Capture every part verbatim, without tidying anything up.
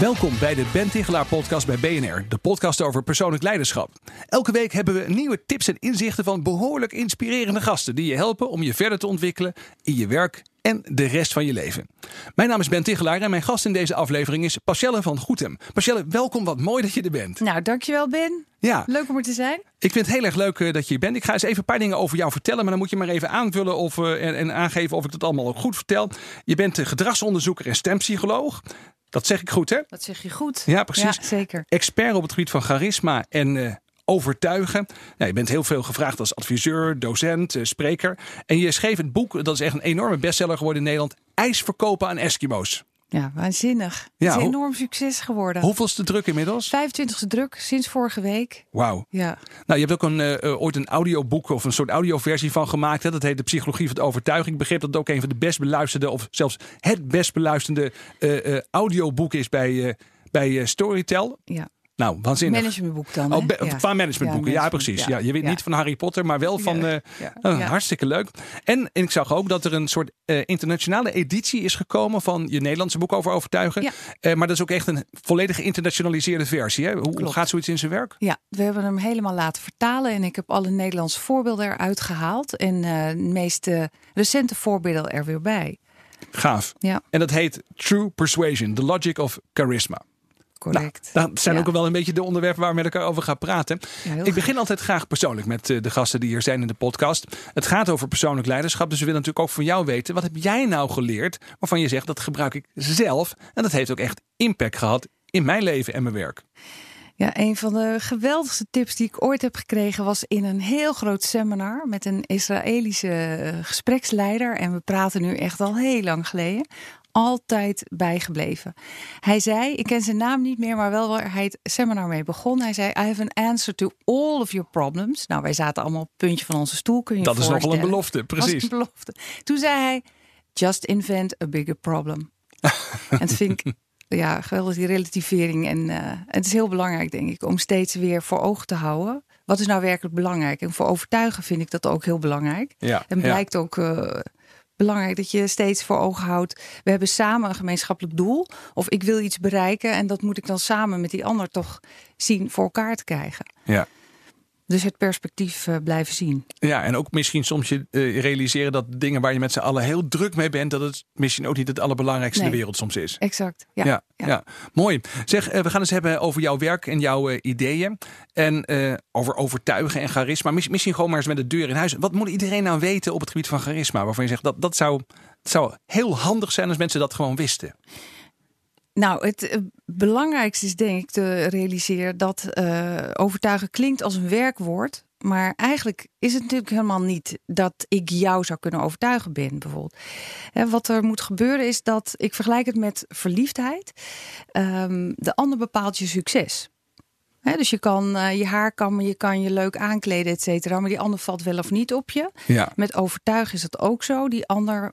Welkom bij de Ben Tiggelaar podcast bij B N R, de podcast over persoonlijk leiderschap. Elke week hebben we nieuwe tips en inzichten van behoorlijk inspirerende gasten die je helpen om je verder te ontwikkelen in je werk en de rest van je leven. Mijn naam is Ben Tiggelaar en mijn gast in deze aflevering is Pascale van Goethem. Pascale, welkom. Wat mooi dat je er bent. Nou, dankjewel Ben. Ja. Leuk om er te zijn. Ik vind het heel erg leuk dat je hier bent. Ik ga eens even een paar dingen over jou vertellen, maar dan moet je maar even aanvullen of, uh, en, en aangeven of ik dat allemaal ook goed vertel. Je bent gedragsonderzoeker en stempsycholoog. Dat zeg ik goed, hè? Dat zeg je goed. Ja, precies. Ja, zeker. Expert op het gebied van charisma en uh, overtuigen. Nou, je bent heel veel gevraagd als adviseur, docent, uh, spreker. En je schreef het boek, dat is echt een enorme bestseller geworden in Nederland, IJs verkapen aan Eskimo's. Ja, waanzinnig. Ja, het is een enorm succes geworden. Hoeveelste druk inmiddels? vijfentwintigste druk, sinds vorige week. Wauw. Ja. Nou, je hebt ook een, uh, ooit een audioboek of een soort audioversie van gemaakt. Hè? Dat heet De Psychologie van de Overtuiging. Ik begreep dat het ook een van de best beluisterde, of zelfs het best beluisterde uh, uh, audioboek is bij, uh, bij uh, Storytel. Ja. Nou, waanzinnig. Managementboek dan. Oh, be- ja. Qua managementboeken, ja, management, ja precies. Ja. Ja, je weet ja. niet van Harry Potter, maar wel van... Ja. Uh, ja. Uh, ja. Hartstikke leuk. En, en ik zag ook dat er een soort uh, internationale editie is gekomen van je Nederlandse boek over overtuigen. Ja. Uh, maar dat is ook echt een volledig geïnternationaliseerde versie. Hè? Hoe Klopt. Gaat zoiets in zijn werk? Ja, we hebben hem helemaal laten vertalen en ik heb alle Nederlandse voorbeelden eruit gehaald. En uh, de meest uh, recente voorbeelden er weer bij. Gaaf. Ja. En dat heet True Persuasion: The Logic of Charisma. Correct. Nou, dat zijn ja. ook wel een beetje de onderwerpen waar we met elkaar over gaan praten. Ja, ik begin graag. altijd graag persoonlijk met de gasten die hier zijn in de podcast. Het gaat over persoonlijk leiderschap, dus we willen natuurlijk ook van jou weten. Wat heb jij nou geleerd waarvan je zegt dat gebruik ik zelf? En dat heeft ook echt impact gehad in mijn leven en mijn werk. Ja, een van de geweldigste tips die ik ooit heb gekregen was in een heel groot seminar met een Israëlische gespreksleider. En we praten nu echt al heel lang geleden. Altijd bijgebleven. Hij zei, ik ken zijn naam niet meer, maar wel waar hij het seminar mee begon. Hij zei, I have an answer to all of your problems. Nou, wij zaten allemaal op het puntje van onze stoel. Kun je dat je is nogal een belofte, precies. Een belofte. Toen zei hij, just invent a bigger problem. En dat vind ik, ja, geweldig die relativering. En uh, het is heel belangrijk, denk ik, om steeds weer voor ogen te houden. Wat is nou werkelijk belangrijk? En voor overtuigen vind ik dat ook heel belangrijk. Ja, en blijkt ja. ook... Uh, Belangrijk dat je steeds voor ogen houdt. We hebben samen een gemeenschappelijk doel. Of ik wil iets bereiken. En dat moet ik dan samen met die ander toch zien voor elkaar te krijgen. Ja. Dus het perspectief uh, blijven zien. Ja, en ook misschien soms je uh, realiseren dat dingen waar je met z'n allen heel druk mee bent, dat het misschien ook niet het allerbelangrijkste nee. in de wereld soms is. Exact. Ja, ja, ja. ja. Mooi. Zeg, uh, we gaan het hebben over jouw werk en jouw uh, ideeën. En uh, over overtuigen en charisma. Miss, misschien gewoon maar eens met de deur in huis. Wat moet iedereen nou weten op het gebied van charisma? Waarvan je zegt, dat, dat zou, zou heel handig zijn als mensen dat gewoon wisten. Nou, het belangrijkste is denk ik te realiseren dat uh, overtuigen klinkt als een werkwoord. Maar eigenlijk is het natuurlijk helemaal niet dat ik jou zou kunnen overtuigen ben, bijvoorbeeld. En wat er moet gebeuren is dat, ik vergelijk het met verliefdheid. Um, de ander bepaalt je succes. He, dus je kan uh, je haar kammen, je kan je leuk aankleden, et cetera. Maar die ander valt wel of niet op je. Ja. Met overtuigen is dat ook zo. Die ander...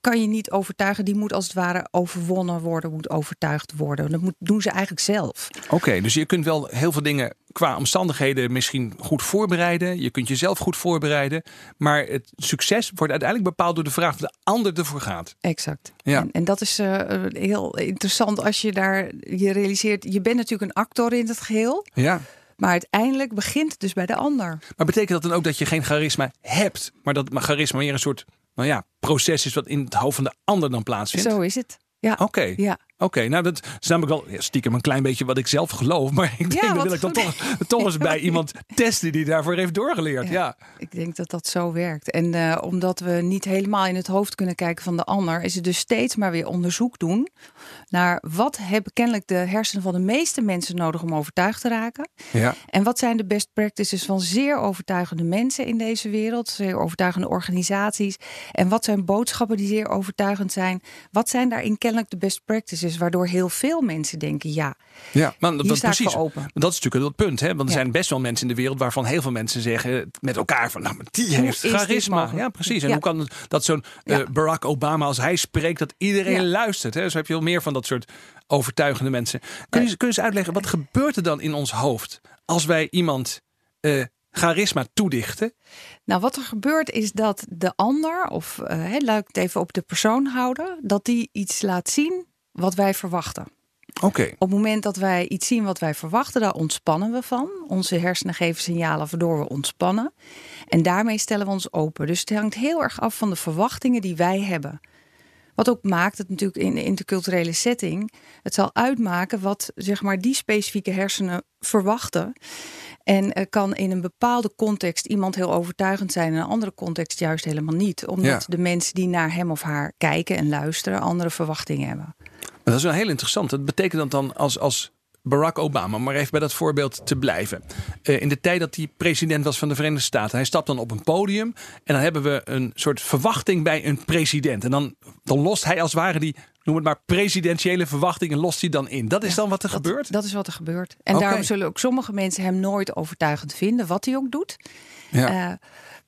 kan je niet overtuigen. Die moet als het ware overwonnen worden, moet overtuigd worden. Dat moet, doen ze eigenlijk zelf. Oké, okay, dus je kunt wel heel veel dingen qua omstandigheden misschien goed voorbereiden. Je kunt jezelf goed voorbereiden. Maar het succes wordt uiteindelijk bepaald door de vraag of de ander ervoor gaat. Exact. Ja. En, en dat is uh, heel interessant als je daar je realiseert. Je bent natuurlijk een actor in het geheel. Ja. Maar uiteindelijk begint het dus bij de ander. Maar betekent dat dan ook dat je geen charisma hebt, maar dat maar charisma meer een soort... Nou ja, proces is wat in het hoofd van de ander dan plaatsvindt. Zo is het. Ja. Oké. Okay. Ja. Oké, okay. Nou dat is namelijk wel ja, stiekem een klein beetje wat ik zelf geloof. Maar ik denk ja, dat wil ik dan toch, toch eens bij iemand testen die daarvoor heeft doorgeleerd. Ja, ja. Ik denk dat dat zo werkt. En uh, omdat we niet helemaal in het hoofd kunnen kijken van de ander, is het dus steeds maar weer onderzoek doen naar wat hebben kennelijk de hersenen van de meeste mensen nodig om overtuigd te raken. Ja. En wat zijn de best practices van zeer overtuigende mensen in deze wereld, zeer overtuigende organisaties. En wat zijn boodschappen die zeer overtuigend zijn. Wat zijn daarin kennelijk de best practices? is waardoor heel veel mensen denken, ja, ja maar, hier dat, sta precies. ik voor open. Dat is natuurlijk het punt, hè? Want er ja. zijn best wel mensen in de wereld waarvan heel veel mensen zeggen met elkaar van, nou, maar die hoe heeft charisma. Ja, precies. En ja. hoe kan het dat zo'n ja. uh, Barack Obama, als hij spreekt, dat iedereen ja. luistert. Hè? Zo heb je wel meer van dat soort overtuigende mensen. Kun je, ja. kun je eens uitleggen, wat gebeurt er dan in ons hoofd als wij iemand uh, charisma toedichten? Nou, wat er gebeurt is dat de ander, of uh, he, laat ik het even op de persoon houden, dat die iets laat zien wat wij verwachten. Okay. Op het moment dat wij iets zien wat wij verwachten, daar ontspannen we van. Onze hersenen geven signalen waardoor we ontspannen. En daarmee stellen we ons open. Dus het hangt heel erg af van de verwachtingen die wij hebben. Wat ook maakt het natuurlijk in de interculturele setting, het zal uitmaken wat zeg maar die specifieke hersenen verwachten. En uh, kan in een bepaalde context iemand heel overtuigend zijn, in een andere context juist helemaal niet. Omdat ja. de mensen die naar hem of haar kijken en luisteren andere verwachtingen hebben. Dat is wel heel interessant. Dat betekent dat dan als, als Barack Obama, maar even bij dat voorbeeld te blijven. Uh, in de tijd dat hij president was van de Verenigde Staten. Hij stapt dan op een podium en dan hebben we een soort verwachting bij een president. En dan, dan lost hij als het ware die, noem het maar, presidentiële verwachtingen lost hij dan in. Dat is ja, dan wat er dat, gebeurt? Dat is wat er gebeurt. En okay. daarom zullen ook sommige mensen hem nooit overtuigend vinden, wat hij ook doet. Ja. Uh,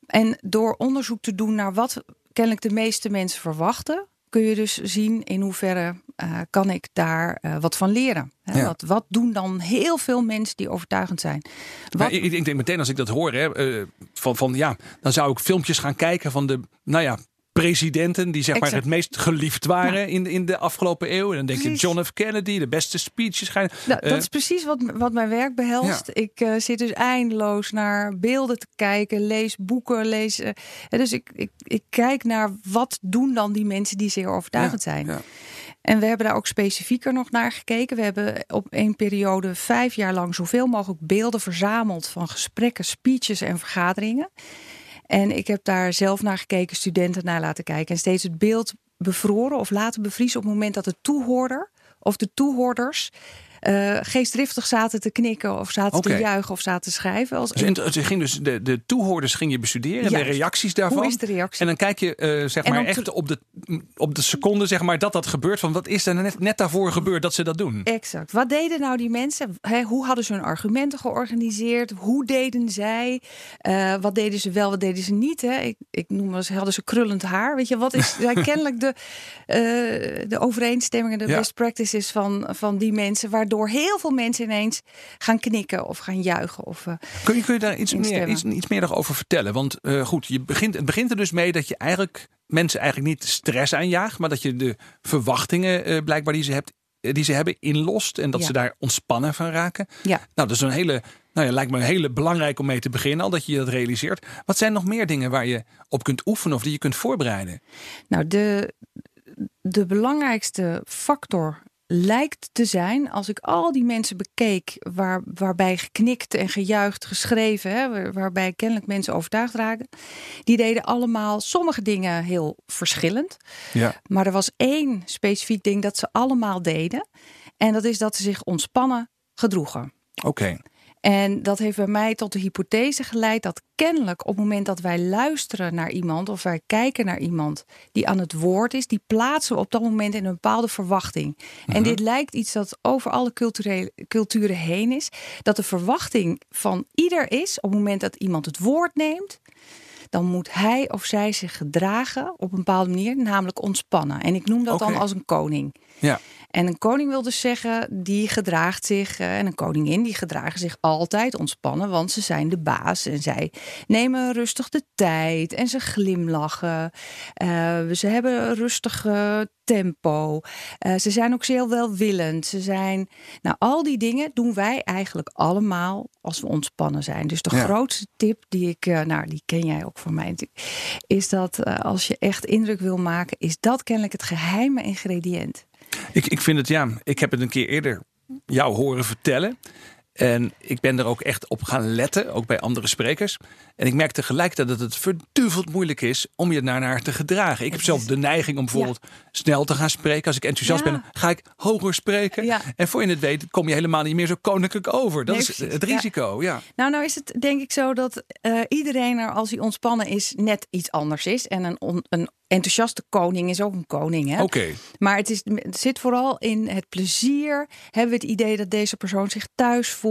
en door onderzoek te doen naar wat kennelijk de meeste mensen verwachten, kun je dus zien in hoeverre uh, kan ik daar uh, wat van leren. Hè? Ja. Wat, wat doen dan heel veel mensen die overtuigend zijn? Wat... Ik, ik denk meteen als ik dat hoor, hè, uh, van, van ja, dan zou ik filmpjes gaan kijken van de, nou ja, presidenten die zeg exact. maar het meest geliefd waren ja. in, in de afgelopen eeuw. En dan denk precies. je John F. Kennedy, de beste speeches. Gaan, nou, uh, dat is precies wat, wat mijn werk behelst. Ja. Ik uh, zit dus eindeloos naar beelden te kijken, lees boeken, lees. Uh, dus ik, ik, ik kijk naar wat doen dan die mensen die zeer overtuigend ja. zijn. Ja. En we hebben daar ook specifieker nog naar gekeken. We hebben op één periode vijf jaar lang zoveel mogelijk beelden verzameld van gesprekken, speeches en vergaderingen. En ik heb daar zelf naar gekeken, studenten naar laten kijken. En steeds het beeld bevroren of laten bevriezen op het moment dat de toehoorder of de toehoorders uh, geestdriftig zaten te knikken of zaten okay. te juichen of zaten te schrijven. Als dus het ging dus de, de toehoorders ging je bestuderen, ja. de reacties daarvan. Hoe is de reactie? En dan kijk je uh, zeg maar echt te... op, de, op de seconde zeg maar, dat dat gebeurt. Van wat is er net, net daarvoor gebeurd dat ze dat doen? Exact. Wat deden nou die mensen? He, hoe hadden ze hun argumenten georganiseerd? Hoe deden zij? Uh, wat deden ze wel, wat deden ze niet? He? Ik, ik noem maar eens, hadden ze krullend haar? Weet je, wat is kennelijk de, uh, de overeenstemming en de ja. best practices van, van die mensen, waar door heel veel mensen ineens gaan knikken of gaan juichen. Of, uh, kun, je, kun je daar iets meer, iets, iets meer over vertellen? Want uh, goed, je begint, het begint er dus mee dat je eigenlijk mensen eigenlijk niet stress aanjaagt, maar dat je de verwachtingen uh, blijkbaar die ze, hebt, uh, die ze hebben inlost en dat ja. ze daar ontspannen van raken. Ja. Nou, dat is een hele, nou ja, lijkt me een hele belangrijk om mee te beginnen, al dat je dat realiseert. Wat zijn nog meer dingen waar je op kunt oefenen of die je kunt voorbereiden? Nou, de, de belangrijkste factor lijkt te zijn, als ik al die mensen bekeek waar, waarbij geknikt en gejuicht, geschreven, hè, waarbij kennelijk mensen overtuigd raken, die deden allemaal sommige dingen heel verschillend. Ja. Maar er was één specifiek ding dat ze allemaal deden. En dat is dat ze zich ontspannen gedroegen. Oké. Okay. En dat heeft bij mij tot de hypothese geleid dat kennelijk op het moment dat wij luisteren naar iemand of wij kijken naar iemand die aan het woord is, die plaatsen we op dat moment in een bepaalde verwachting. Uh-huh. En dit lijkt iets dat over alle culturele, culturen heen is. Dat de verwachting van ieder is op het moment dat iemand het woord neemt, dan moet hij of zij zich gedragen op een bepaalde manier, namelijk ontspannen. En ik noem dat okay. dan als een koning. Ja. En een koning wil dus zeggen, die gedraagt zich, en een koningin, die gedragen zich altijd ontspannen, want ze zijn de baas en zij nemen rustig de tijd en ze glimlachen. Uh, ze hebben rustig uh, tempo. Uh, ze zijn ook zeer welwillend. Ze zijn, nou, al die dingen doen wij eigenlijk allemaal als we ontspannen zijn. Dus de ja. grootste tip die ik, uh, nou, die ken jij ook van mij, is dat uh, als je echt indruk wil maken, is dat kennelijk het geheime ingrediënt. Ik, ik vind het, ja, ik heb het een keer eerder jou horen vertellen. En ik ben er ook echt op gaan letten, ook bij andere sprekers. En ik merk tegelijkertijd dat het verduveld moeilijk is om je daarnaar te gedragen. Ik heb zelf de neiging om bijvoorbeeld ja. snel te gaan spreken. Als ik enthousiast ja. ben, ga ik hoger spreken. Ja. En voor je het weet, kom je helemaal niet meer zo koninklijk over. Dat nee, is het risico. Ja. Ja. Nou, nou is het denk ik zo dat uh, iedereen er, als hij ontspannen is, net iets anders is. En een, on, een enthousiaste koning is ook een koning. Hè? Okay. Maar het, is, het zit vooral in het plezier. Hebben we het idee dat deze persoon zich thuis voelt.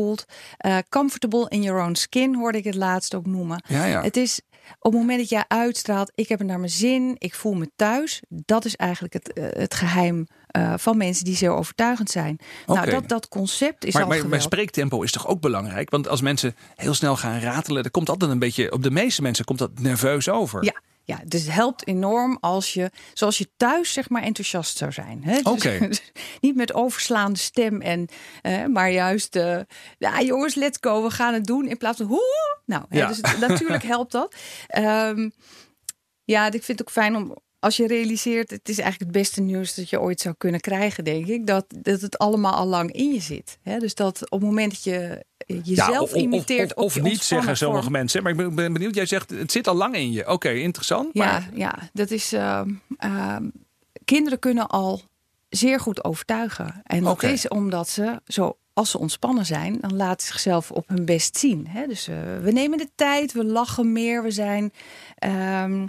Uh, comfortable in your own skin, hoorde ik het laatst ook noemen. Ja, ja. Het is op het moment dat jij uitstraalt, ik heb het naar mijn zin, ik voel me thuis. Dat is eigenlijk het, uh, het geheim uh, van mensen die zo overtuigend zijn. Okay. Nou, dat, dat concept is maar, al maar, geweldig. Maar spreektempo is toch ook belangrijk? Want als mensen heel snel gaan ratelen, dat komt altijd een beetje, op de meeste mensen komt dat nerveus over. Ja. Ja, dus het helpt enorm als je, zoals je thuis zeg maar enthousiast zou zijn. Hè? Dus, okay. dus niet met overslaande stem, en, eh, maar juist, uh, ja jongens, let's go, we gaan het doen. In plaats van hoe? Nou, hè, ja. dus het, natuurlijk helpt dat. Um, ja, ik vind het ook fijn om, als je realiseert, het is eigenlijk het beste nieuws dat je ooit zou kunnen krijgen, denk ik. Dat, dat het allemaal al lang in je zit. Hè? Dus dat op het moment dat je jezelf ja, of, imiteert... Of, of, of je niet, zeggen sommige vorm. mensen. Maar ik ben benieuwd, jij zegt het zit al lang in je. Oké, okay, interessant. Maar... Ja, ja, dat is... Uh, uh, kinderen kunnen al zeer goed overtuigen. En dat okay. is omdat ze zo... Als ze ontspannen zijn, dan laten ze zichzelf op hun best zien. Hè? Dus uh, we nemen de tijd, we lachen meer, we zijn um,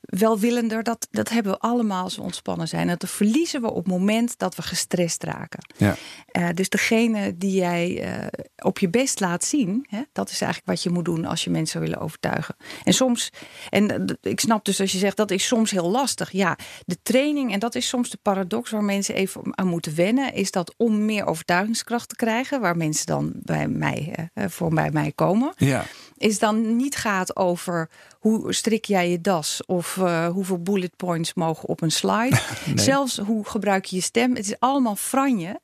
welwillender. Dat, dat hebben we allemaal als we ontspannen zijn. Dat verliezen we op het moment dat we gestrest raken. Ja. Uh, dus degene die jij uh, op je best laat zien, hè, dat is eigenlijk wat je moet doen als je mensen wil overtuigen. En soms, en uh, ik snap dus als je zegt dat is soms heel lastig. Ja, de training, en dat is soms de paradox waar mensen even aan moeten wennen, is dat om meer overtuigingskracht te krijgen, waar mensen dan bij mij, voor bij mij komen, ja. is dan niet gaat over hoe strik jij je das of uh, hoeveel bullet points mogen op een slide. Nee. Zelfs hoe gebruik je je stem. Het is allemaal franje. Uh,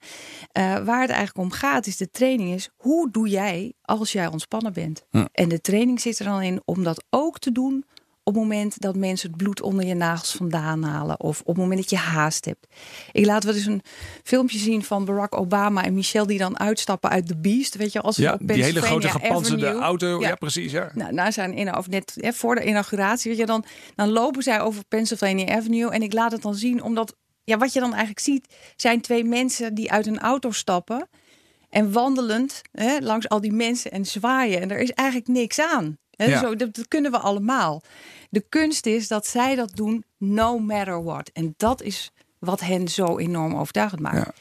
waar het eigenlijk om gaat is de training is hoe doe jij als jij ontspannen bent. Hm. En de training zit er dan in om dat ook te doen op het moment dat mensen het bloed onder je nagels vandaan halen. Of op het moment dat je haast hebt. Ik laat wel eens een filmpje zien van Barack Obama en Michelle die dan uitstappen uit de Beast. Weet je, als ja, op die hele grote gepantserde auto. Ja, ja precies. Ja. Nou, na zijn in, of net hè, voor de inauguratie. Weet je, dan, dan lopen zij over Pennsylvania Avenue. En ik laat het dan zien, omdat ja, wat je dan eigenlijk ziet, zijn twee mensen die uit een auto stappen. En wandelend hè, langs al die mensen en zwaaien. En er is eigenlijk niks aan. He, ja. zo, dat, dat kunnen we allemaal. De kunst is dat zij dat doen, no matter what. En dat is wat hen zo enorm overtuigend maakt. Ja.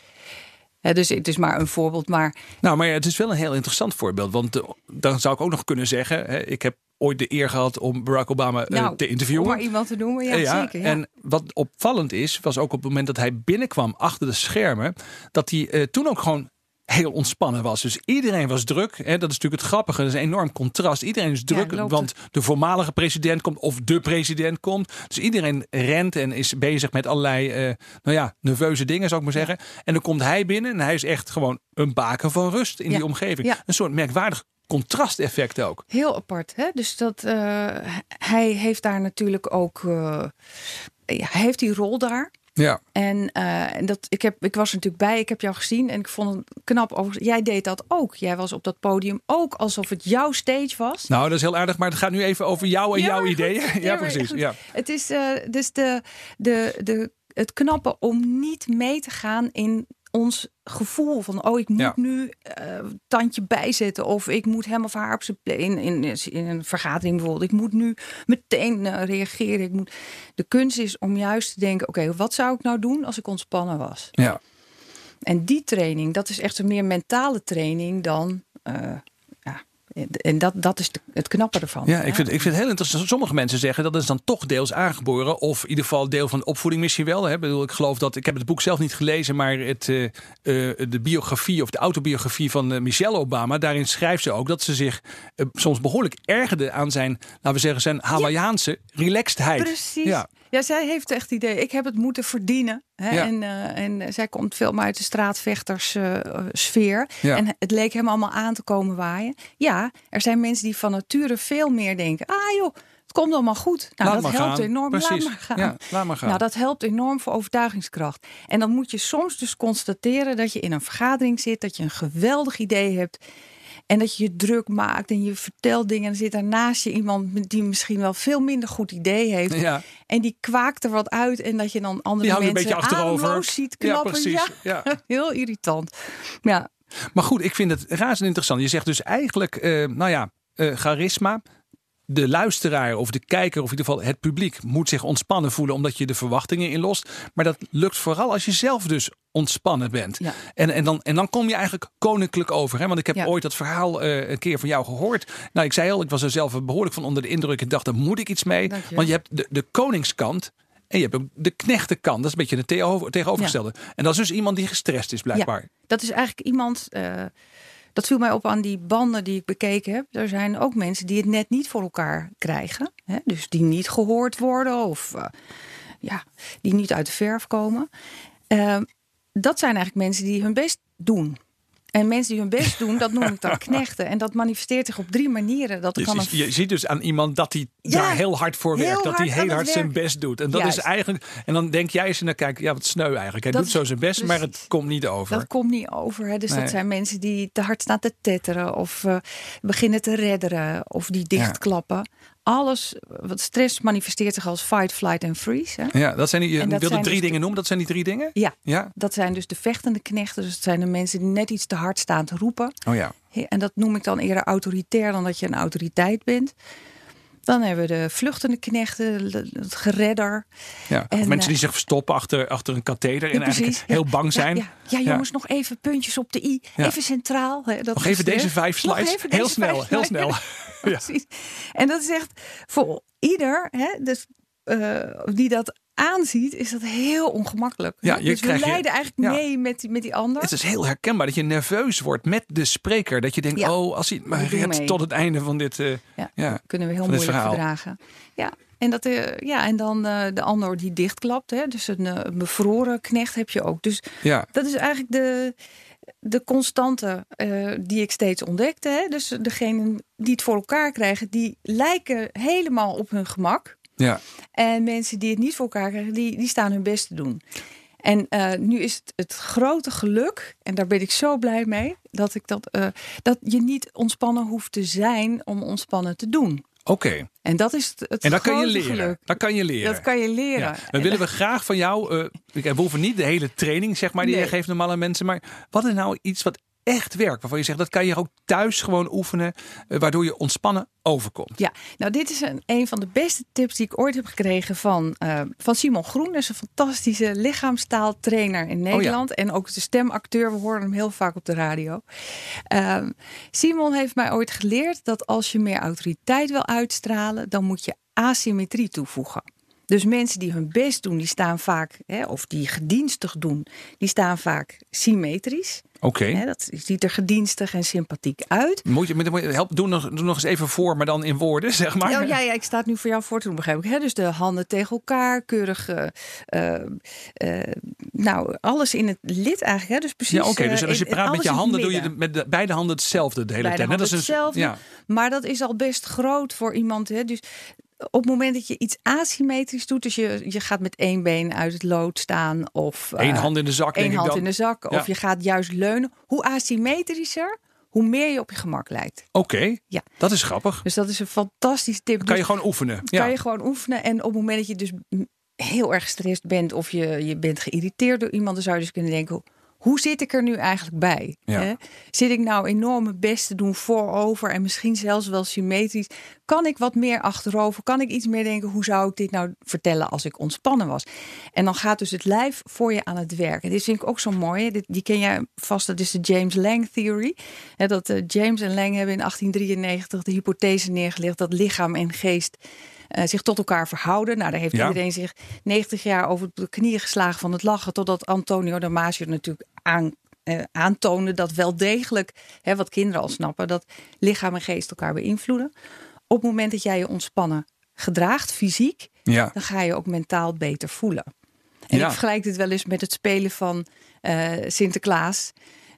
He, dus het is maar een voorbeeld. Maar... Nou, maar ja, het is wel een heel interessant voorbeeld. Want uh, dan zou ik ook nog kunnen zeggen... Hè, ik heb ooit de eer gehad om Barack Obama nou, uh, te interviewen. Om maar iemand te noemen, ja, ja zeker. Ja. En wat opvallend is, was ook op het moment dat hij binnenkwam... achter de schermen, dat hij uh, toen ook gewoon... heel ontspannen was. Dus iedereen was druk. Hè? Dat is natuurlijk het grappige. Dat is een enorm contrast. Iedereen is druk, ja, want de voormalige president komt of de president komt. Dus iedereen rent en is bezig met allerlei uh, nou ja, nerveuze dingen, zou ik maar zeggen. En dan komt hij binnen en hij is echt gewoon een baken van rust in ja. die omgeving. Ja. Een soort merkwaardig contrasteffect ook. Heel apart. Hè? Dus dat uh, hij heeft daar natuurlijk ook... Uh, hij heeft die rol daar. Ja. En uh, dat, ik, heb, ik was er natuurlijk bij, ik heb jou gezien en ik vond het knap over. Jij deed dat ook. Jij was op dat podium ook alsof het jouw stage was. Nou, dat is heel aardig, maar het gaat nu even over jou en ja, jouw goed, ideeën. Ja, ja precies. Ja. Het is uh, dus de, de, de, het knappe om niet mee te gaan in ons gevoel van oh, ik moet ja. nu uh, tandje bijzetten of ik moet hem of haar op zijn plek in, in, in een vergadering bijvoorbeeld. Ik moet nu meteen uh, reageren. Ik moet... De kunst is om juist te denken, oké, okay, wat zou ik nou doen als ik ontspannen was? Ja. En die training, dat is echt een meer mentale training dan... Uh, En dat, dat is de, het knappe ervan. Ja, ik vind, ik vind het heel interessant. Sommige mensen zeggen dat is dan toch deels aangeboren. Of in ieder geval deel van de opvoeding misschien wel. Hè. Ik bedoel, ik geloof dat, ik heb het boek zelf niet gelezen. Maar het, uh, uh, de biografie of de autobiografie van uh, Michelle Obama. Daarin schrijft ze ook dat ze zich uh, soms behoorlijk ergerde aan zijn, laten we zeggen, zijn Hawaiiaanse ja. relaxedheid. Precies. Ja. Ja, zij heeft echt het idee, ik heb het moeten verdienen. Hè? Ja. En, uh, en zij komt veel meer uit de straatvechterssfeer. Uh, ja. En het leek hem allemaal aan te komen waaien. Ja, er zijn mensen die van nature veel meer denken. Ah joh, het komt allemaal goed. Nou, laat dat helpt gaan. Enorm. Precies. Laat maar gaan. Ja, laat maar gaan. Nou, dat helpt enorm voor overtuigingskracht. En dan moet je soms dus constateren dat je in een vergadering zit, dat je een geweldig idee hebt en dat je je druk maakt en je vertelt dingen en er zit daarnaast je iemand die misschien wel veel minder goed idee heeft. Ja. En die kwaakt er wat uit en dat je dan andere die mensen ademloos ziet knappen. Ja, precies. Ja. Ja. Heel irritant. Ja. Maar goed, ik vind het razend interessant. Je zegt dus eigenlijk, uh, nou ja, uh, charisma. De luisteraar of de kijker, of in ieder geval het publiek, moet zich ontspannen voelen omdat je de verwachtingen inlost. Maar dat lukt vooral als je zelf dus ontspannen bent. Ja. En, en, dan, en dan kom je eigenlijk koninklijk over. Hè? Want ik heb ja. ooit dat verhaal uh, een keer van jou gehoord. Nou, ik zei al, ik was er zelf behoorlijk van onder de indruk. Ik dacht, daar moet ik iets mee. Je. Want je hebt de, de koningskant en je hebt ook de knechtenkant. Dat is een beetje het tegenovergestelde. Ja. En dat is dus iemand die gestrest is, blijkbaar. Ja. Dat is eigenlijk iemand... Uh... Dat viel mij op aan die banden die ik bekeken heb. Er zijn ook mensen die het net niet voor elkaar krijgen. Hè? Dus die niet gehoord worden of uh, ja, die niet uit de verf komen. Uh, dat zijn eigenlijk mensen die hun best doen. En mensen die hun best doen, dat noem ik dan knechten. En dat manifesteert zich op drie manieren. Dat kan je, je, je ziet dus aan iemand dat hij ja, daar heel hard voor werkt. Dat hij heel hard zijn best doet. En dat Juist. is eigenlijk. En dan denk jij eens naar kijken, ja, wat sneu eigenlijk. Hij dat doet zo zijn best, precies. maar het komt niet over. Dat komt niet over. Hè. Dus nee. dat zijn mensen die te hard staan te tetteren. Of uh, beginnen te redderen. Of die dichtklappen. Ja. Alles wat stress manifesteert zich als fight, flight en freeze. Hè? Ja, dat zijn die, je wilde drie dus dingen noemen. Dat zijn die drie dingen? Ja, ja, dat zijn dus de vechtende knechten. Dus dat zijn de mensen die net iets te hard staan te roepen. Oh ja. En dat noem ik dan eerder autoritair dan dat je een autoriteit bent. Dan hebben we de vluchtende knechten, het geredder. Ja, en, mensen die zich verstoppen achter, achter een katheder. Ja, en precies, eigenlijk ja, heel bang zijn. Ja, ja, ja jongens, ja. nog even puntjes op de i. Ja. Even centraal. Hè, dat nog even deze vijf slides. Even heel, deze snel, vijf heel snel, heel snel. Ja. Precies. En dat is echt voor ieder hè, dus, uh, die dat aanziet, is dat heel ongemakkelijk. Ja, dus we lijden je, eigenlijk ja. mee met die, met die ander. Het is heel herkenbaar dat je nerveus wordt met de spreker. Dat je denkt, ja. oh, als hij het maar redt tot het einde van dit uh, ja, ja, kunnen we heel moeilijk verdragen. Ja, en, dat, uh, ja, en dan uh, de ander die dichtklapt. Hè, dus een uh, bevroren knecht heb je ook. Dus ja. dat is eigenlijk de, de constante uh, die ik steeds ontdekte. Hè. Dus degenen die het voor elkaar krijgen, die lijken helemaal op hun gemak. Ja. En mensen die het niet voor elkaar krijgen, die, die staan hun best te doen. En uh, nu is het, het grote geluk, en daar ben ik zo blij mee, dat, ik dat, uh, dat je niet ontspannen hoeft te zijn om ontspannen te doen. Oké. Okay. En dat is het, het en dat grote kan je leren. geluk. Dat kan je leren. Dat kan je leren. Ja. Dan willen we graag van jou, uh, we hoeven niet de hele training zeg maar, die nee. je geeft normale mensen, maar wat is nou iets wat echt werk, waarvan je zegt, dat kan je ook thuis gewoon oefenen, waardoor je ontspannen overkomt. Ja, nou dit is een, een van de beste tips die ik ooit heb gekregen van, uh, van Simon Groen. Dat is een fantastische lichaamstaaltrainer in Nederland. Oh ja. En ook de stemacteur, we horen hem heel vaak op de radio. Uh, Simon heeft mij ooit geleerd dat als je meer autoriteit wil uitstralen, dan moet je asymmetrie toevoegen. Dus mensen die hun best doen, die staan vaak, hè, of die gedienstig doen, die staan vaak symmetrisch. Oké. Okay. Dat ziet er gedienstig en sympathiek uit. Moet je, moet je help, doe, nog, doe nog eens even voor, maar dan in woorden, zeg maar. Ja, ja, ja, ik sta het nu voor jou voor te doen, begrijp ik. Hè? Dus de handen tegen elkaar, keurig, uh, uh, nou, alles in het lid eigenlijk. Hè? Dus precies. Ja, oké. Okay. Dus als je uh, praat met je handen, doe je de, met de, beide handen hetzelfde de hele beide tijd. Beide handen hetzelfde, ja. Maar dat is al best groot voor iemand. Hè? Dus op het moment dat je iets asymmetrisch doet, dus je, je gaat met één been uit het lood staan of één uh, hand in de zak, één denk hand ik dan. in de zak, ja. of je gaat juist leunen. Hoe asymmetrischer, hoe meer je op je gemak lijkt. Oké, okay. ja. dat is grappig. Dus dat is een fantastische tip. Dat kan je dus, gewoon oefenen. Ja. Kan je gewoon oefenen en op het moment dat je dus heel erg gestrest bent of je, je bent geïrriteerd door iemand, dan zou je dus kunnen denken, hoe zit ik er nu eigenlijk bij? Ja. Hè? Zit ik nou enorm mijn best te doen voorover en misschien zelfs wel symmetrisch? Kan ik wat meer achterover? Kan ik iets meer denken, hoe zou ik dit nou vertellen als ik ontspannen was? En dan gaat dus het lijf voor je aan het werk. En dit vind ik ook zo mooi. Dit, die ken jij vast, dat is de James-Lange-theory. Hè, dat uh, James en Lange hebben in achttien drieënnegentig de hypothese neergelegd dat lichaam en geest Uh, zich tot elkaar verhouden. Nou, daar heeft ja. iedereen zich negentig jaar over de knieën geslagen van het lachen, totdat Antonio Damasio natuurlijk aan, uh, aantoonde dat wel degelijk, hè, wat kinderen al snappen, dat lichaam en geest elkaar beïnvloeden. Op het moment dat jij je ontspannen gedraagt, fysiek, ja. dan ga je ook mentaal beter voelen. En ja. ik vergelijk dit wel eens met het spelen van uh, Sinterklaas.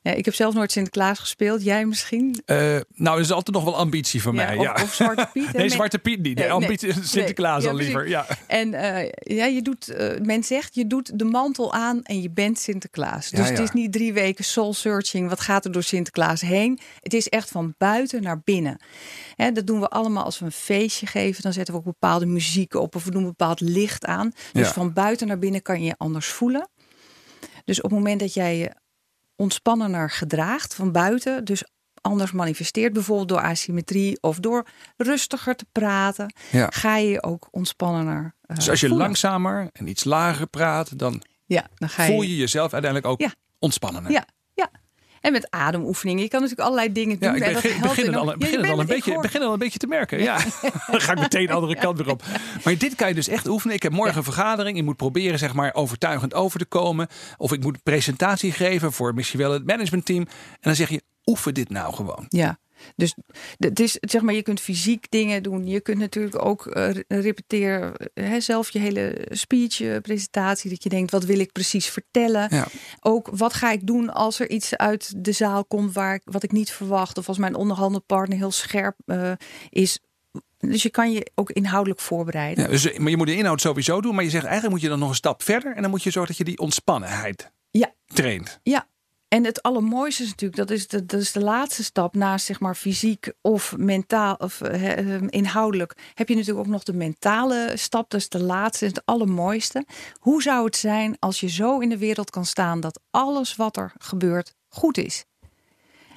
Ja, ik heb zelf nooit Sinterklaas gespeeld. Jij misschien? Uh, nou, er is altijd nog wel ambitie van ja, mij. Of, ja. of Zwarte Piet. Nee, men... Zwarte Piet niet. Nee, ambitie, nee, Sinterklaas nee, al liever. Ja. En uh, ja, je doet, uh, men zegt, je doet de mantel aan en je bent Sinterklaas. Dus ja, ja. het is niet drie weken soul-searching. Wat gaat er door Sinterklaas heen? Het is echt van buiten naar binnen. Hè, dat doen we allemaal als we een feestje geven. Dan zetten we ook bepaalde muziek op. Of we doen bepaald licht aan. Dus ja. van buiten naar binnen kan je je anders voelen. Dus op het moment dat jij je ontspannender gedraagt van buiten, dus anders manifesteert, bijvoorbeeld door asymmetrie of door rustiger te praten, ja. ga je je ook ontspannender uh, Dus als je voelen. langzamer en iets lager praat, dan, ja, dan ga je... voel je jezelf uiteindelijk ook ja. ontspannender. Ja, ja. En met ademoefeningen. Je kan natuurlijk allerlei dingen doen. Ja, ik ben, en dat ik begin het al, begin ja, het al een beetje, hoor... begin al een beetje te merken. Ja. Ja. Dan ga ik meteen de andere kant weer op. Maar dit kan je dus echt oefenen. Ik heb morgen ja. een vergadering. Ik moet proberen zeg maar overtuigend over te komen. Of ik moet een presentatie geven voor misschien wel het managementteam. En dan zeg je, oefen dit nou gewoon. Ja. Dus het is, zeg maar, je kunt fysiek dingen doen. Je kunt natuurlijk ook uh, repeteren hè, zelf je hele speech, uh, presentatie. Dat je denkt, wat wil ik precies vertellen? Ja. Ook, wat ga ik doen als er iets uit de zaal komt waar ik, wat ik niet verwacht? Of als mijn onderhandelpartner heel scherp uh, is. Dus je kan je ook inhoudelijk voorbereiden. Ja, dus, maar je moet de inhoud sowieso doen. Maar je zegt, eigenlijk moet je dan nog een stap verder. En dan moet je zorgen dat je die ontspannenheid ja. traint. Ja. En het allermooiste is natuurlijk, dat is de, dat is de laatste stap naast zeg maar fysiek of mentaal of he, inhoudelijk. Heb je natuurlijk ook nog de mentale stap, dat is de laatste en het allermooiste. Hoe zou het zijn als je zo in de wereld kan staan dat alles wat er gebeurt goed is?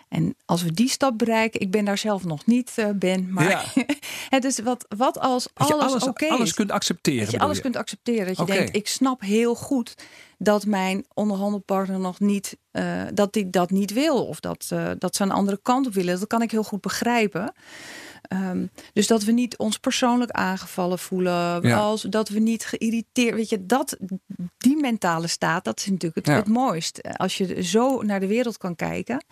En als we die stap bereiken, ik ben daar zelf nog niet, uh, Ben, maar ja. het is wat, wat als alles, alles oké is. Alles kunt accepteren. Dat je alles je? kunt accepteren. Dat je okay. denkt, ik snap heel goed dat mijn onderhandelpartner nog niet, uh, dat die dat niet wil. Of dat, uh, dat ze een andere kant op willen. Dat kan ik heel goed begrijpen. Um, dus dat we niet ons persoonlijk aangevallen voelen. Ja. Als dat we niet geïrriteerd. Weet je, dat, die mentale staat, dat is natuurlijk het, ja. het mooist. Als je zo naar de wereld kan kijken.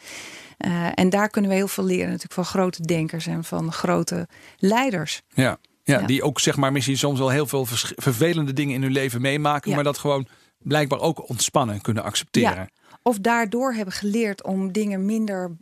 Uh, en daar kunnen we heel veel leren natuurlijk van grote denkers en van grote leiders. Ja, ja, ja. die ook zeg maar misschien soms wel heel veel vers- vervelende dingen in hun leven meemaken. Ja. Maar dat gewoon blijkbaar ook ontspannen kunnen accepteren. Ja. Of daardoor hebben geleerd om dingen minder...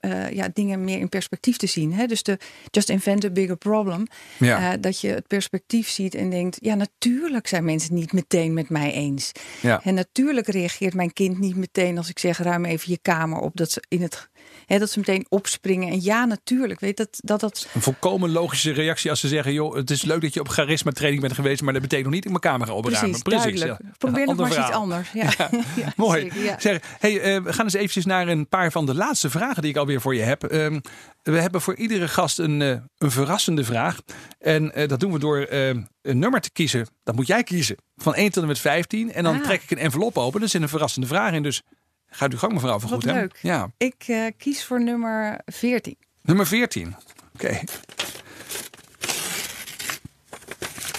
Uh, ja, dingen meer in perspectief te zien. Hè? Dus de just invent a bigger problem. Ja. Uh, dat je het perspectief ziet en denkt... ja, natuurlijk zijn mensen niet meteen met mij eens. Ja. En natuurlijk reageert mijn kind niet meteen... als ik zeg, ruim even je kamer op. Dat ze, in het, hè, dat ze meteen opspringen. En ja, natuurlijk. Weet dat, dat, dat... Een volkomen logische reactie als ze zeggen... joh, het is leuk dat je op charisma training bent geweest... maar dat betekent nog niet dat ik mijn kamer ga opruimen. Precies, Precies duidelijk. Ja. Probeer ja, nog maar eens iets anders. Ja. Ja, ja, mooi. Zeker, ja. Zeg, hey, uh, we gaan eens eventjes naar een paar van de laatste vragen... die ik alweer voor je heb. Um, we hebben voor iedere gast een, uh, een verrassende vraag. En uh, dat doen we door uh, een nummer te kiezen. Dat moet jij kiezen. Van één tot en met vijftien. En dan ah. trek ik een envelop open. Er zit een verrassende vraag in. Dus gaat uw gang mevrouw van Goethem. Leuk. Ja. Ik uh, kies voor nummer veertien. Nummer veertien. Oké. Okay.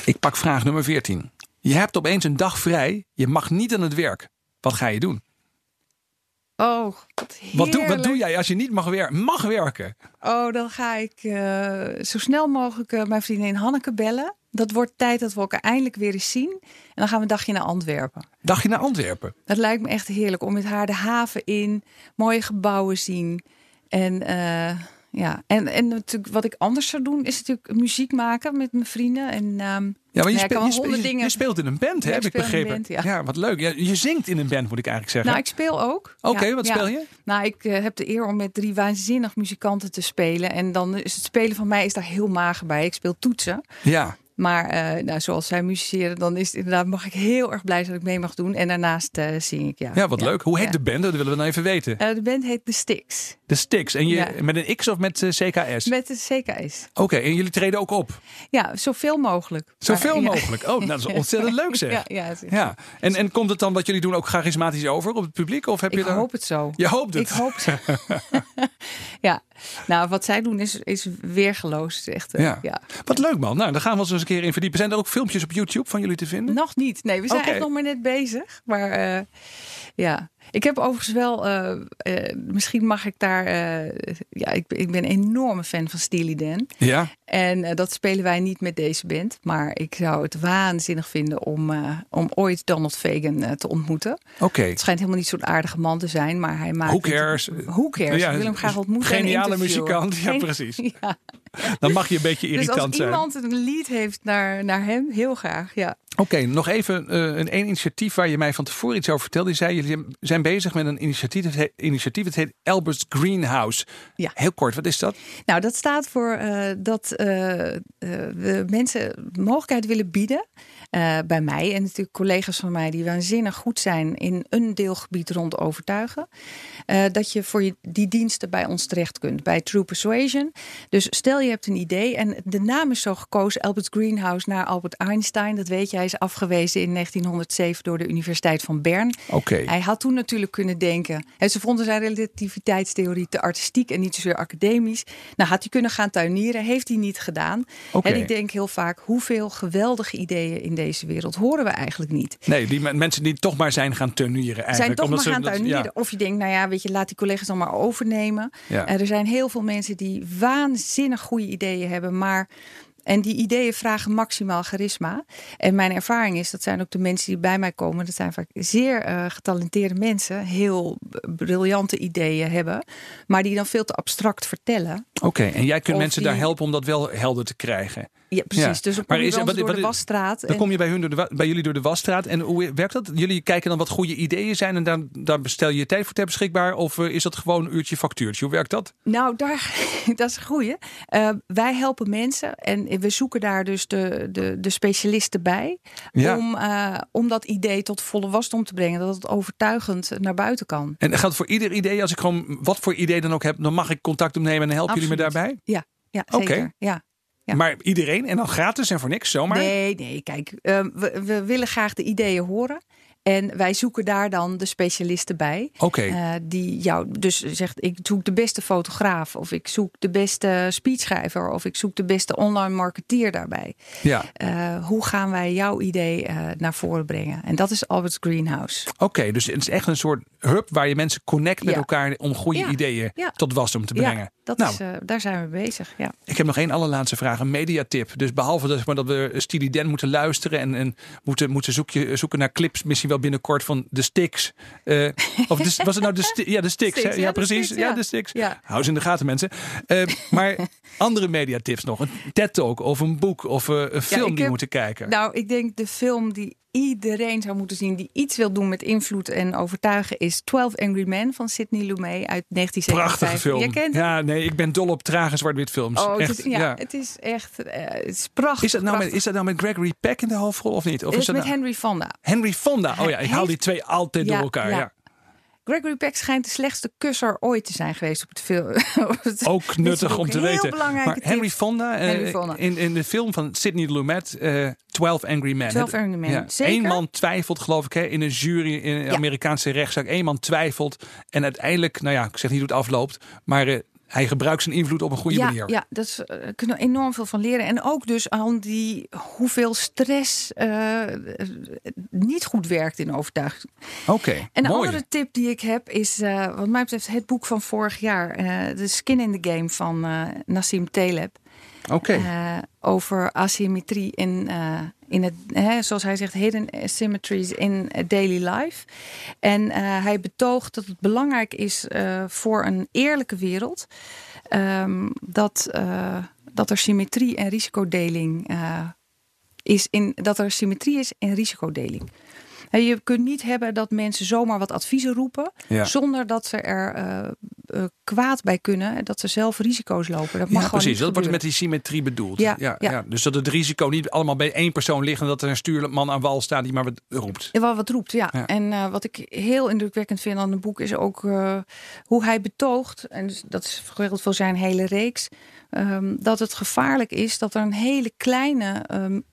Ik pak vraag nummer veertien. Je hebt opeens een dag vrij. Je mag niet aan het werk. Wat ga je doen? Oh, wat, wat, doe, wat doe jij als je niet mag, wer- mag werken? Oh, dan ga ik uh, zo snel mogelijk uh, mijn vriendin Hanneke bellen. Dat wordt tijd dat we elkaar eindelijk weer eens zien. En dan gaan we een dagje naar Antwerpen. Dagje naar Antwerpen? Dat lijkt me echt heerlijk. Om met haar de haven in, mooie gebouwen zien. En, uh, ja. en, en natuurlijk wat ik anders zou doen is natuurlijk muziek maken met mijn vrienden. En, uh, ja, maar je, ja, speel, je, speel, je, je speelt in een band, hè, ja, heb ik, ik begrepen. Band, ja. ja, wat leuk. Ja, je zingt in een band, moet ik eigenlijk zeggen. Nou, ik speel ook. Oké, okay, ja, wat ja. speel je? Nou, ik uh, heb de eer om met drie waanzinnig muzikanten te spelen. En dan is het spelen van mij is daar heel mager bij. Ik speel toetsen. Ja. Maar uh, nou, zoals zij musiceren, dan is het inderdaad, mag ik heel erg blij zijn dat ik mee mag doen. En daarnaast uh, zing ik, ja. Ja, wat ja. leuk. Hoe heet ja. de band? Dat willen we nou even weten. Uh, de band heet De Sticks. De Sticks. En je ja. met een X of met uh, C K S? Met de C K S. Oké, okay. En jullie treden ook op? Ja, zoveel mogelijk. Zoveel maar, ja. mogelijk. Oh, dat is ontzettend leuk zeg. Ja, ja, ja. En, en komt het dan wat jullie doen ook charismatisch over op het publiek? Of heb ik je hoop dan... het zo. Je hoopt het? Ik hoop het. ja. Nou, wat zij doen is, is weergeloos. Echt, uh, ja. ja. Wat leuk man. Nou, dan gaan we ons eens een keer in verdiepen. Zijn er ook filmpjes op YouTube van jullie te vinden? Nog niet. Nee, we zijn okay. echt nog maar net bezig. Maar uh, ja. Ik heb overigens wel, uh, uh, misschien mag ik daar... Uh, ja, ik, ik ben een enorme fan van Steely Dan. Ja. En uh, dat spelen wij niet met deze band. Maar ik zou het waanzinnig vinden om, uh, om ooit Donald Fagan uh, te ontmoeten. Oké. Okay. Het schijnt helemaal niet zo'n aardige man te zijn, maar hij maakt... Who cares? Het, who cares? Ja, ik wil hem graag ontmoeten. Geniale muzikant, ja precies. Ja. Dan mag je een beetje irritant zijn. Dus als iemand zijn. Een lied heeft naar, naar hem, heel graag, ja. Oké, okay, nog even uh, een één initiatief waar je mij van tevoren iets over vertelde. Je zei, jullie zijn bezig met een initiatief, het heet, initiatief, het heet Albert's Greenhouse. Ja. Heel kort, wat is dat? Nou, dat staat voor uh, dat uh, we mensen de mogelijkheid willen bieden. Uh, bij mij en natuurlijk collega's van mij die waanzinnig goed zijn in een deelgebied rond overtuigen. Uh, dat je voor je, die diensten bij ons terecht kunt. Bij True Persuasion. Dus stel je hebt een idee. En de naam is zo gekozen. Albert's Greenhouse naar Albert Einstein. Dat weet je. Hij is afgewezen in negentienhonderdzeven door de Universiteit van Bern. Okay. Hij had toen natuurlijk kunnen denken. He, ze vonden zijn relativiteitstheorie te artistiek en niet zozeer academisch. Nou, had hij kunnen gaan tuinieren. Heeft hij niet gedaan. Okay. En ik denk heel vaak hoeveel geweldige ideeën in deze wereld horen we eigenlijk niet. Nee, die m- mensen die toch maar zijn gaan tuinieren. Eigenlijk. Zijn toch Omdat maar gaan ze, tuinieren. Ja. Of je denkt, nou ja, weet je, laat die collega's dan maar overnemen. Ja. Uh, er zijn heel veel mensen die waanzinnig goede ideeën hebben, maar... En die ideeën vragen maximaal charisma. En mijn ervaring is, dat zijn ook de mensen die bij mij komen. Dat zijn vaak zeer uh, getalenteerde mensen. Heel briljante ideeën hebben. Maar die dan veel te abstract vertellen. Oké, okay, en jij kunt mensen die... daar helpen om dat wel helder te krijgen. Ja, precies. Ja. Dus dan kom je bij ons door de wasstraat. Dan en... kom je bij, hun door de wa- bij jullie door de wasstraat. En hoe werkt dat? Jullie kijken dan wat goede ideeën zijn. En dan, dan bestel je je tijd voor ter beschikbaar. Of uh, is dat gewoon een uurtje factuurtje? Hoe werkt dat? Nou, daar, dat is een goeie. Uh, wij helpen mensen. En we zoeken daar dus de, de, de specialisten bij. Ja. Om, uh, om dat idee tot volle wasdom te brengen. Dat het overtuigend naar buiten kan. En dat geldt voor ieder idee. Als ik gewoon wat voor idee dan ook heb. Dan mag ik contact opnemen. En dan helpen Absoluut. Jullie me daarbij? Ja, ja zeker. Okay. Ja. Ja. Maar iedereen en dan gratis en voor niks zomaar? Nee, nee, kijk, uh, we, we willen graag de ideeën horen. En wij zoeken daar dan de specialisten bij. Okay. Uh, die jou dus zegt, ik zoek de beste fotograaf. Of ik zoek de beste speechschrijver. Of ik zoek de beste online marketeer daarbij. Ja. Uh, hoe gaan wij jouw idee uh, naar voren brengen? En dat is Albert's Greenhouse. Oké, okay, dus het is echt een soort hub waar je mensen connect met ja. elkaar. Om goede ja. ideeën ja. tot wasdom te brengen. Ja, dat nou, is, uh, daar zijn we bezig. Ja. Ik heb nog één allerlaatste vraag. Een mediatip. Dus behalve dat, maar dat we Steely Dan moeten luisteren. En, en moeten, moeten zoeken, zoeken naar clips. Misschien wel binnenkort van De Sticks. Uh, of de, was het nou De Sticks? Ja, De Sticks. Sticks ja, ja, precies. Sticks, ja. ja, De Sticks. Ja. Hou ze in de gaten, mensen. Uh, maar andere mediatips nog. Een TED-talk of een boek of uh, een film ja, die heb, moeten kijken. Nou, ik denk de film die iedereen zou moeten zien die iets wil doen met invloed en overtuigen is Twelve Angry Men van Sidney Lumet uit negentien zevenenvijftig. Prachtige film. Je kent ja, nee, ik ben dol op trage zwart-wit films. Oh, echt, het, is, ja, ja. het is echt, uh, het is prachtig. Is dat nou prachtig. Met, is dat nou met Gregory Peck in de hoofdrol of niet? Of is, is dat met nou? Henry Fonda. Henry Fonda. Oh ja, ik haal die twee altijd ja, door elkaar. Ja. ja. Gregory Peck schijnt de slechtste kusser ooit te zijn geweest op het film. Ook nuttig om te weten. Maar Henry Fonda, uh, Henry Fonda. In, in de film van Sidney Lumet, uh, Twelve Angry Men. Twelve Angry Men, ja. Zeker. Eén man twijfelt, geloof ik, hè, in een jury, in een ja. Amerikaanse rechtszaak. Eén man twijfelt en uiteindelijk, nou ja, ik zeg niet hoe het afloopt, maar... Uh, Hij gebruikt zijn invloed op een goede ja, manier. Ja, daar uh, kunnen we enorm veel van leren. En ook dus aan die hoeveel stress uh, niet goed werkt in overtuiging. Oké, okay, en een mooi. Andere tip die ik heb is, uh, wat mij betreft, het boek van vorig jaar. Uh, de Skin in the Game van uh, Nassim Taleb. Oké. Okay. Uh, over asymmetrie in... Uh, In het, hè, zoals hij zegt, hidden asymmetries in daily life. En uh, hij betoogt dat het belangrijk is uh, voor een eerlijke wereld. Um, dat, uh, dat er symmetrie en risicodeling uh, is. In, dat er symmetrie is en risicodeling. En je kunt niet hebben dat mensen zomaar wat adviezen roepen. Ja. Zonder dat ze er uh, uh, kwaad bij kunnen. Dat ze zelf risico's lopen. Dat mag ja, precies, dat wordt met die symmetrie bedoeld. Ja, ja, ja. Ja. Dus dat het risico niet allemaal bij één persoon ligt. En dat er een stuurman aan wal staat die maar wat roept. Ja, wat roept, ja. ja. En uh, wat ik heel indrukwekkend vind aan het boek is ook uh, hoe hij betoogt. En dus dat is geregeld voor zijn hele reeks. Um, dat het gevaarlijk is dat er een hele kleine... Um,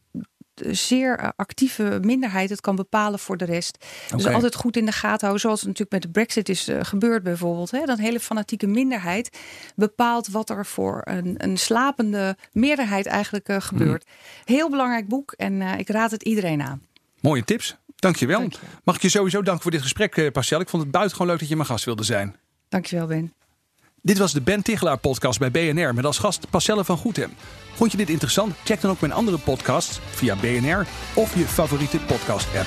zeer actieve minderheid het kan bepalen voor de rest. Okay. Dus altijd goed in de gaten houden. Zoals het natuurlijk met de Brexit is gebeurd bijvoorbeeld. Hè? Dat hele fanatieke minderheid bepaalt wat er voor een, een slapende meerderheid eigenlijk uh, gebeurt. Mm. Heel belangrijk boek en uh, ik raad het iedereen aan. Mooie tips. Dankjewel. Dank je wel. Mag ik je sowieso danken voor dit gesprek, Pascale. Ik vond het buitengewoon leuk dat je mijn gast wilde zijn. Dank je wel, Ben. Dit was de Ben Tiggelaar podcast bij B N R met als gast Pascale van Goethem. Vond je dit interessant? Check dan ook mijn andere podcasts via B N R of je favoriete podcast-app.